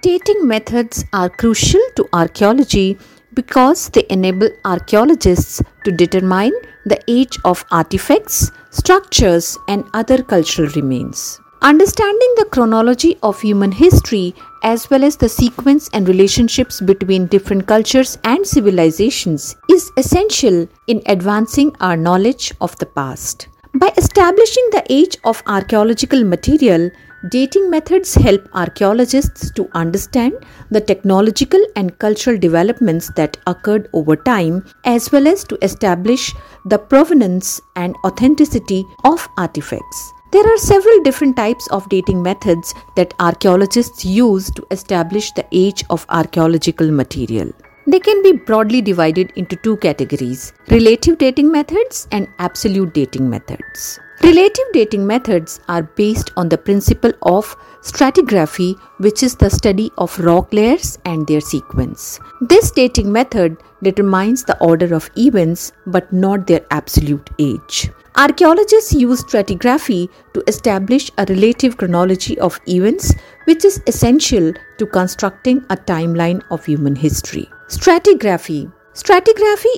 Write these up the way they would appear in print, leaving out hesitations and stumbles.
Dating methods are crucial to archaeology because they enable archaeologists to determine the age of artifacts, structures, and other cultural remains. Understanding the chronology of human history as well as the sequence and relationships between different cultures and civilizations is essential in advancing our knowledge of the past. By establishing the age of archaeological material, dating methods help archaeologists to understand the technological and cultural developments that occurred over time, as well as to establish the provenance and authenticity of artifacts. There are several different types of dating methods that archaeologists use to establish the age of archaeological material. They can be broadly divided into two categories: relative dating methods and absolute dating methods. Relative dating methods are based on the principle of stratigraphy, which is the study of rock layers and their sequence. This dating method determines the order of events but not their absolute age. Archaeologists use stratigraphy to establish a relative chronology of events, which is essential to constructing a timeline of human history. Stratigraphy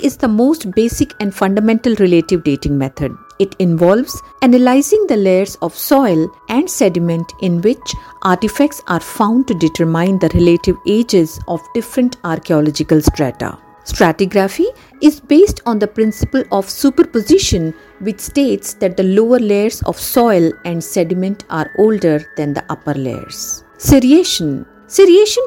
is the most basic and fundamental relative dating method. It involves analyzing the layers of soil and sediment in which artifacts are found to determine the relative ages of different archaeological strata. Stratigraphy is based on the principle of superposition, which states that the lower layers of soil and sediment are older than the upper layers. Seriation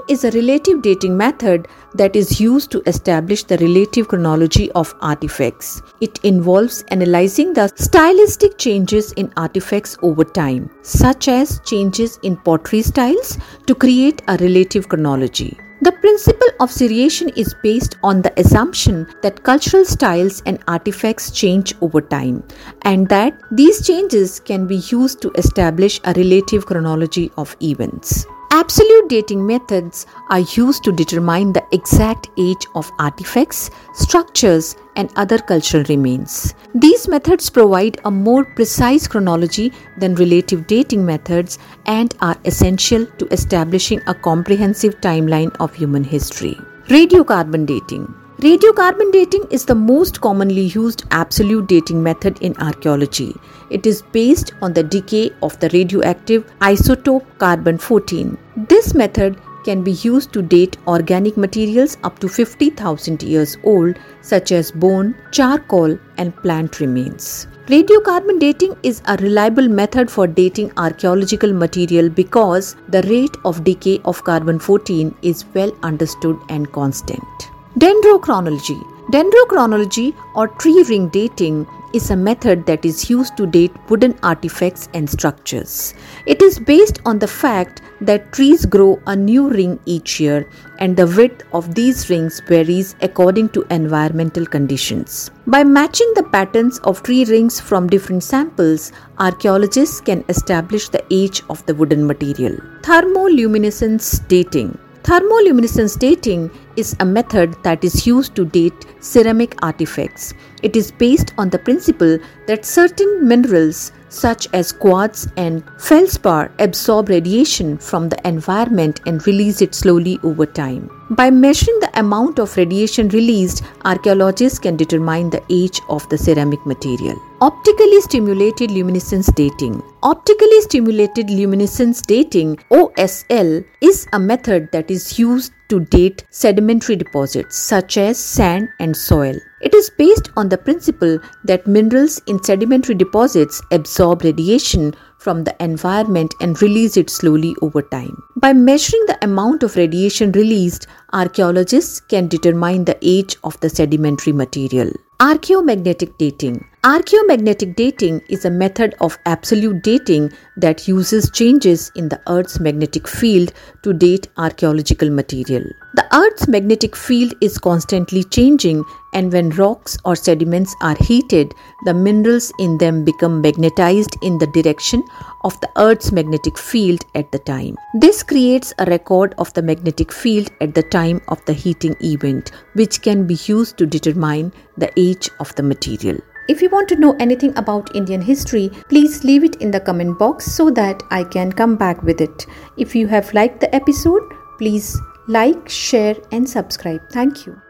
is a relative dating method that is used to establish the relative chronology of artifacts. It involves analyzing the stylistic changes in artifacts over time, such as changes in pottery styles, to create a relative chronology. The principle of seriation is based on the assumption that cultural styles and artifacts change over time, and that these changes can be used to establish a relative chronology of events. Absolute dating methods are used to determine the exact age of artifacts, structures, and other cultural remains. These methods provide a more precise chronology than relative dating methods and are essential to establishing a comprehensive timeline of human history. Radiocarbon dating. Radiocarbon dating is the most commonly used absolute dating method in archaeology. It is based on the decay of the radioactive isotope carbon-14. This method can be used to date organic materials up to 50,000 years old, such as bone, charcoal, and plant remains. Radiocarbon dating is a reliable method for dating archaeological material because the rate of decay of carbon-14 is well understood and constant. Dendrochronology. Dendrochronology, or tree ring dating, is a method that is used to date wooden artifacts and structures. It is based on the fact that trees grow a new ring each year, and the width of these rings varies according to environmental conditions. By matching the patterns of tree rings from different samples, archaeologists can establish the age of the wooden material. Thermoluminescence dating. Thermoluminescence dating is a method that is used to date ceramic artifacts. It is based on the principle that certain minerals such as quartz and feldspar absorb radiation from the environment and release it slowly over time. By measuring the amount of radiation released, archaeologists can determine the age of the ceramic material. Optically stimulated luminescence dating. Optically stimulated luminescence dating, OSL, is a method that is used to date sedimentary deposits such as sand and soil. It is based on the principle that minerals in sedimentary deposits absorb radiation from the environment and release it slowly over time. By measuring the amount of radiation released, archaeologists can determine the age of the sedimentary material. Archaeomagnetic dating. Archaeomagnetic dating is a method of absolute dating that uses changes in the Earth's magnetic field to date archaeological material. The Earth's magnetic field is constantly changing, and when rocks or sediments are heated, the minerals in them become magnetized in the direction of the Earth's magnetic field at the time. This creates a record of the magnetic field at the time of the heating event, which can be used to determine the age of the material. If you want to know anything about Indian history, please leave it in the comment box so that I can come back with it. If you have liked the episode, Please like, share and subscribe. Thank you.